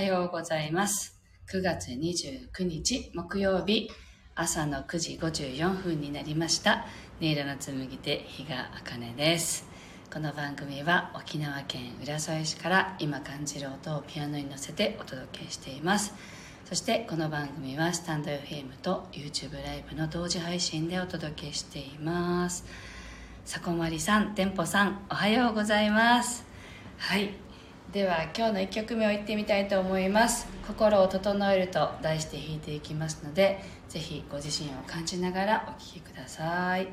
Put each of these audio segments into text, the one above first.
おはようございます。9月29日木曜日、朝の9時54分になりました。音色の紡ぎ手、比嘉茜です。この番組は沖縄県浦添市から今感じる音をピアノに乗せてお届けしています。そしてこの番組はスタンド FM と YouTube ライブの同時配信でお届けしています。さこまりさん、てんぽさん、おはようございます。はい、では今日の1曲目を行ってみたいと思います。心を整えると題して弾いていきますので、ぜひご自身を感じながらお聴きください。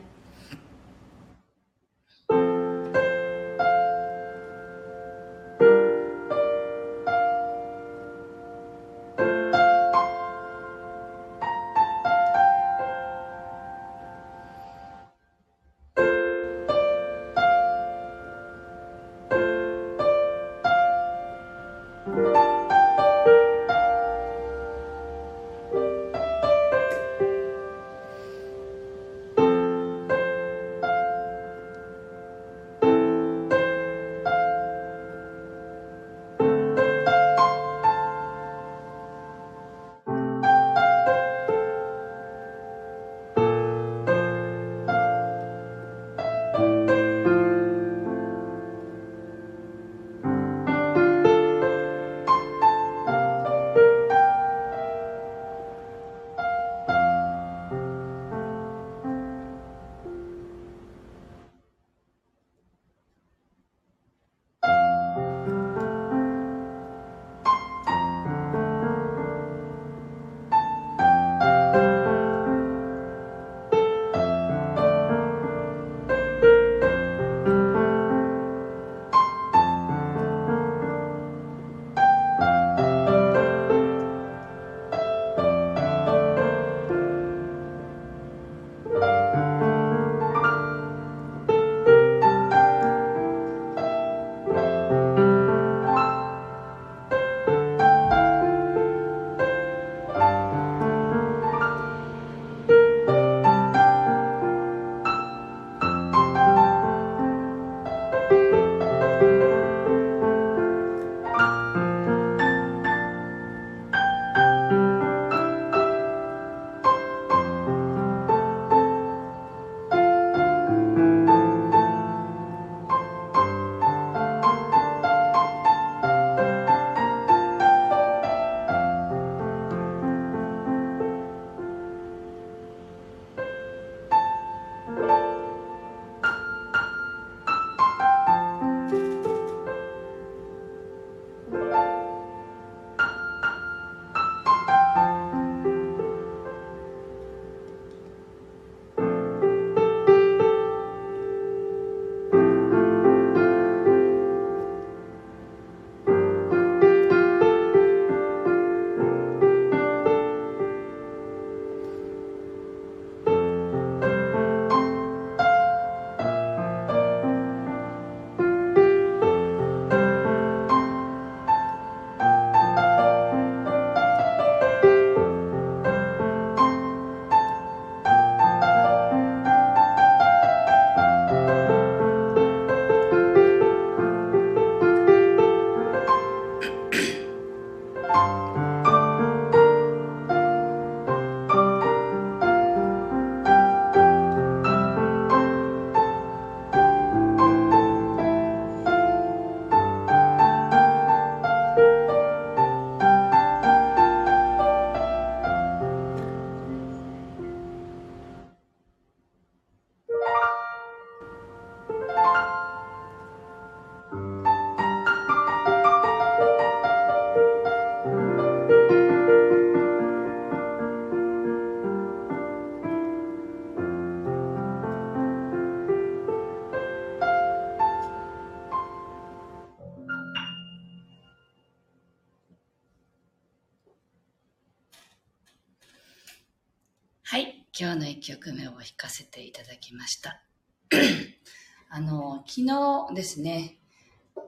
今日の1曲目を弾かせていただきました昨日ですね、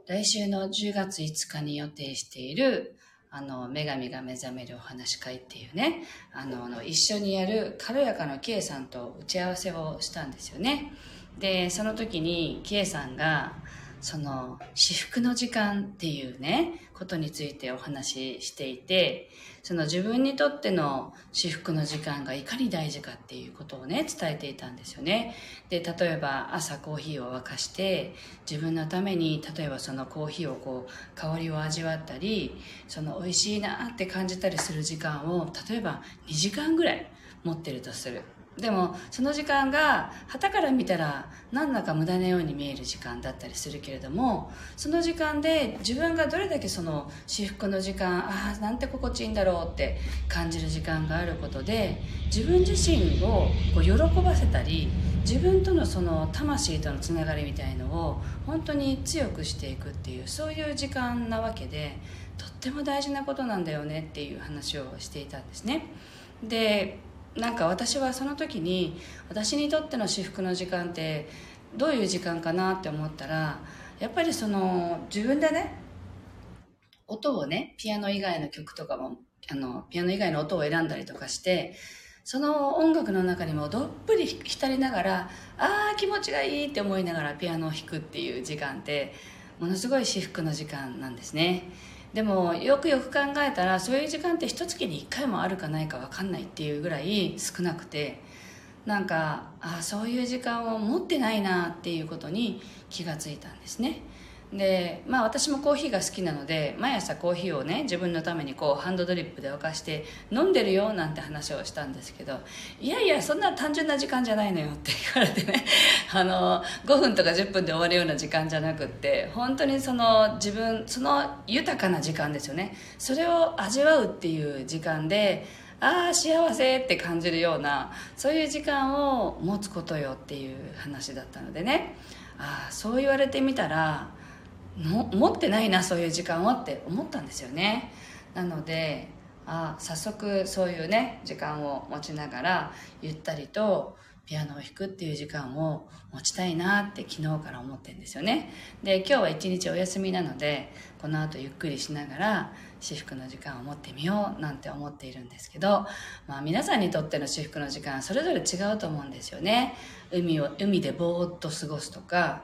来週の10月5日に予定している女神が目覚めるお話会っていうね、一緒にやる軽やかのキエさんと打ち合わせをしたんですよね。でその時にキエさんがその至福の時間っていうねことについてお話ししていて、その自分にとっての至福の時間がいかに大事かっていうことをね伝えていたんですよね。で、例えば朝コーヒーを沸かして自分のために例えばそのコーヒーをこう香りを味わったり、その美味しいなって感じたりする時間を例えば2時間ぐらい持ってるとする。でもその時間が傍から見たら何だか無駄なように見える時間だったりするけれども、その時間で自分がどれだけその至福の時間、ああなんて心地いいんだろうって感じる時間があることで、自分自身をこう喜ばせたり、自分とのその魂とのつながりみたいのを本当に強くしていくっていう、そういう時間なわけで、とっても大事なことなんだよねっていう話をしていたんですね。で、なんか私はその時に私にとっての至福の時間ってどういう時間かなって思ったら、やっぱりその自分でね音をね、ピアノ以外の曲とかもピアノ以外の音を選んだりとかして、その音楽の中にもどっぷり浸りながら、あー気持ちがいいって思いながらピアノを弾くっていう時間ってものすごい至福の時間なんですね。でもよくよく考えたら、そういう時間って一月に1回もあるかないか分かんないっていうぐらい少なくて、なんかそういう時間を持ってないなっていうことに気がついたんですね。で、まあ私もコーヒーが好きなので、毎朝コーヒーをね自分のためにこうハンドドリップで沸かして飲んでるよなんて話をしたんですけど、いやいやそんな単純な時間じゃないのよって言われてね5分とか10分で終わるような時間じゃなくって、本当にその自分、その豊かな時間ですよね。それを味わうっていう時間で、ああ幸せって感じるような、そういう時間を持つことよっていう話だったのでね、そう言われてみたら持ってないなそういう時間をって思ったんですよね。なので早速そういうね時間を持ちながらゆったりとピアノを弾くっていう時間を持ちたいなって昨日から思ってるんですよね。で、今日は一日お休みなので、この後ゆっくりしながら至福の時間を持ってみようなんて思っているんですけど、皆さんにとっての至福の時間それぞれ違うと思うんですよね。海でぼーっと過ごすとか、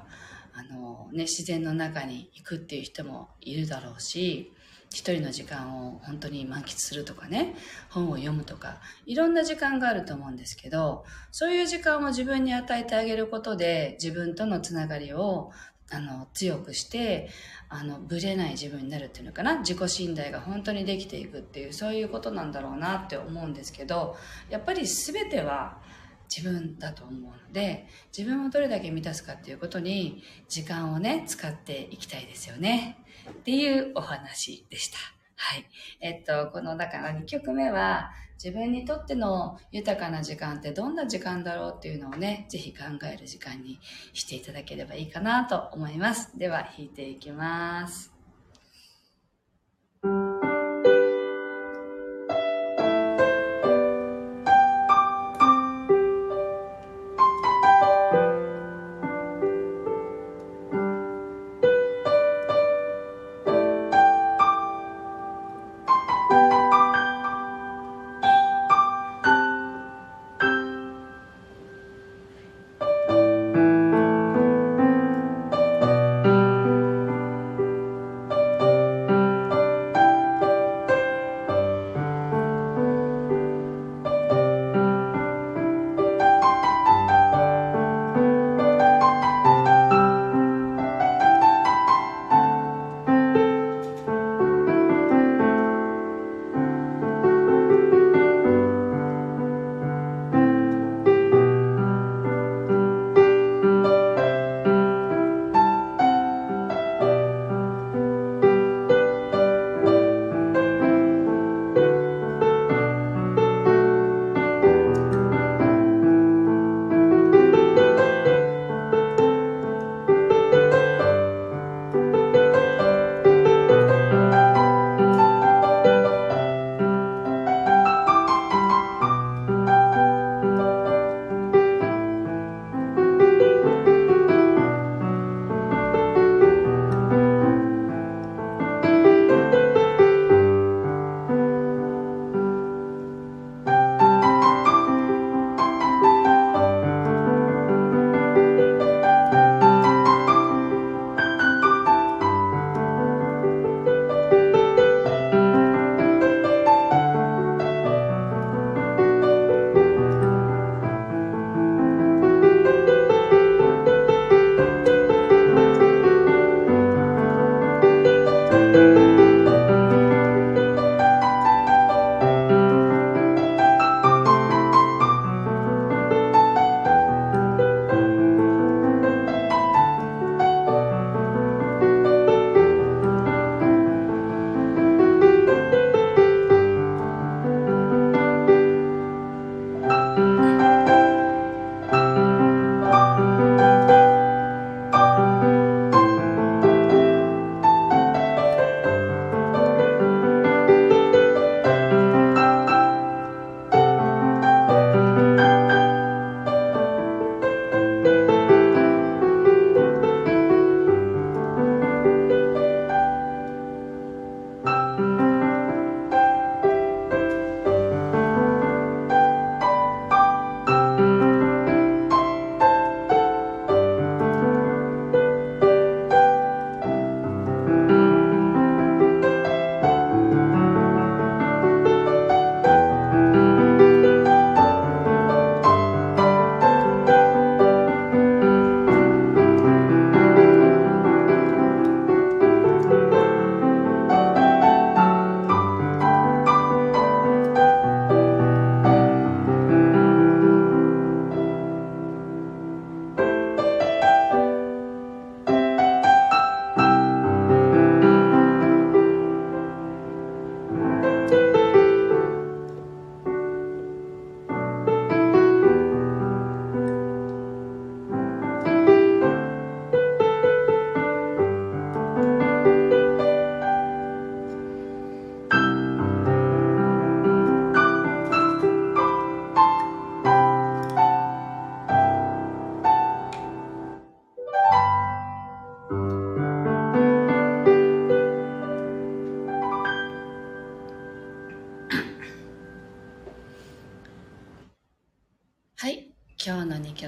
自然の中に行くっていう人もいるだろうし、一人の時間を本当に満喫するとかね、本を読むとか、いろんな時間があると思うんですけど、そういう時間を自分に与えてあげることで、自分とのつながりを強くして、ぶれない自分になるっていうのかな、自己信頼が本当にできていくっていう、そういうことなんだろうなって思うんですけど、やっぱり全ては自分だと思うので、自分をどれだけ満たすかっていうことに時間をね使っていきたいですよねっていうお話でした。はい、この中の2曲目は、自分にとっての豊かな時間ってどんな時間だろうっていうのをね、ぜひ考える時間にしていただければいいかなと思います。では弾いていきます。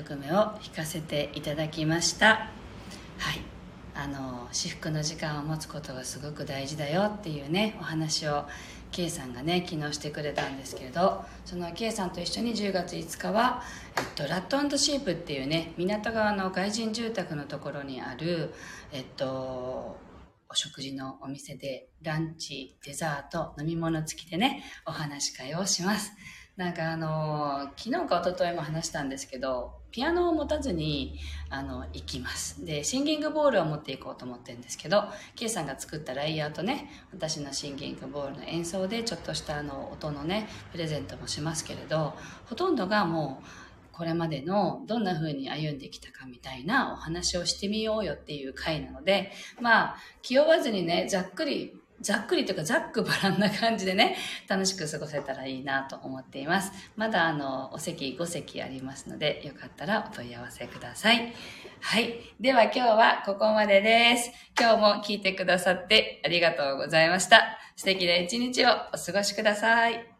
曲目を弾かせていただきました。はい、至福の時間を持つことがすごく大事だよっていうねお話を K さんがね昨日してくれたんですけれど、その K さんと一緒に10月5日は、ラット&シープっていうね港川の外人住宅のところにあるお食事のお店でランチデザート飲み物付きでねお話し会をします。なんか昨日か一昨日も話したんですけど、ピアノを持たずに行きます。でシンギングボールを持っていこうと思ってるんですけど、 K さんが作ったライヤーとね私のシンギングボールの演奏でちょっとした音のねプレゼントもしますけれど、ほとんどがもうこれまでのどんな風に歩んできたかみたいなお話をしてみようよっていう回なので、まあ気負わずにねざっくりというかざっくばらんな感じでね楽しく過ごせたらいいなと思っています。まだお席5席ありますのでよかったらお問い合わせください。はい、では今日はここまでです。今日も聞いてくださってありがとうございました。素敵な一日をお過ごしください。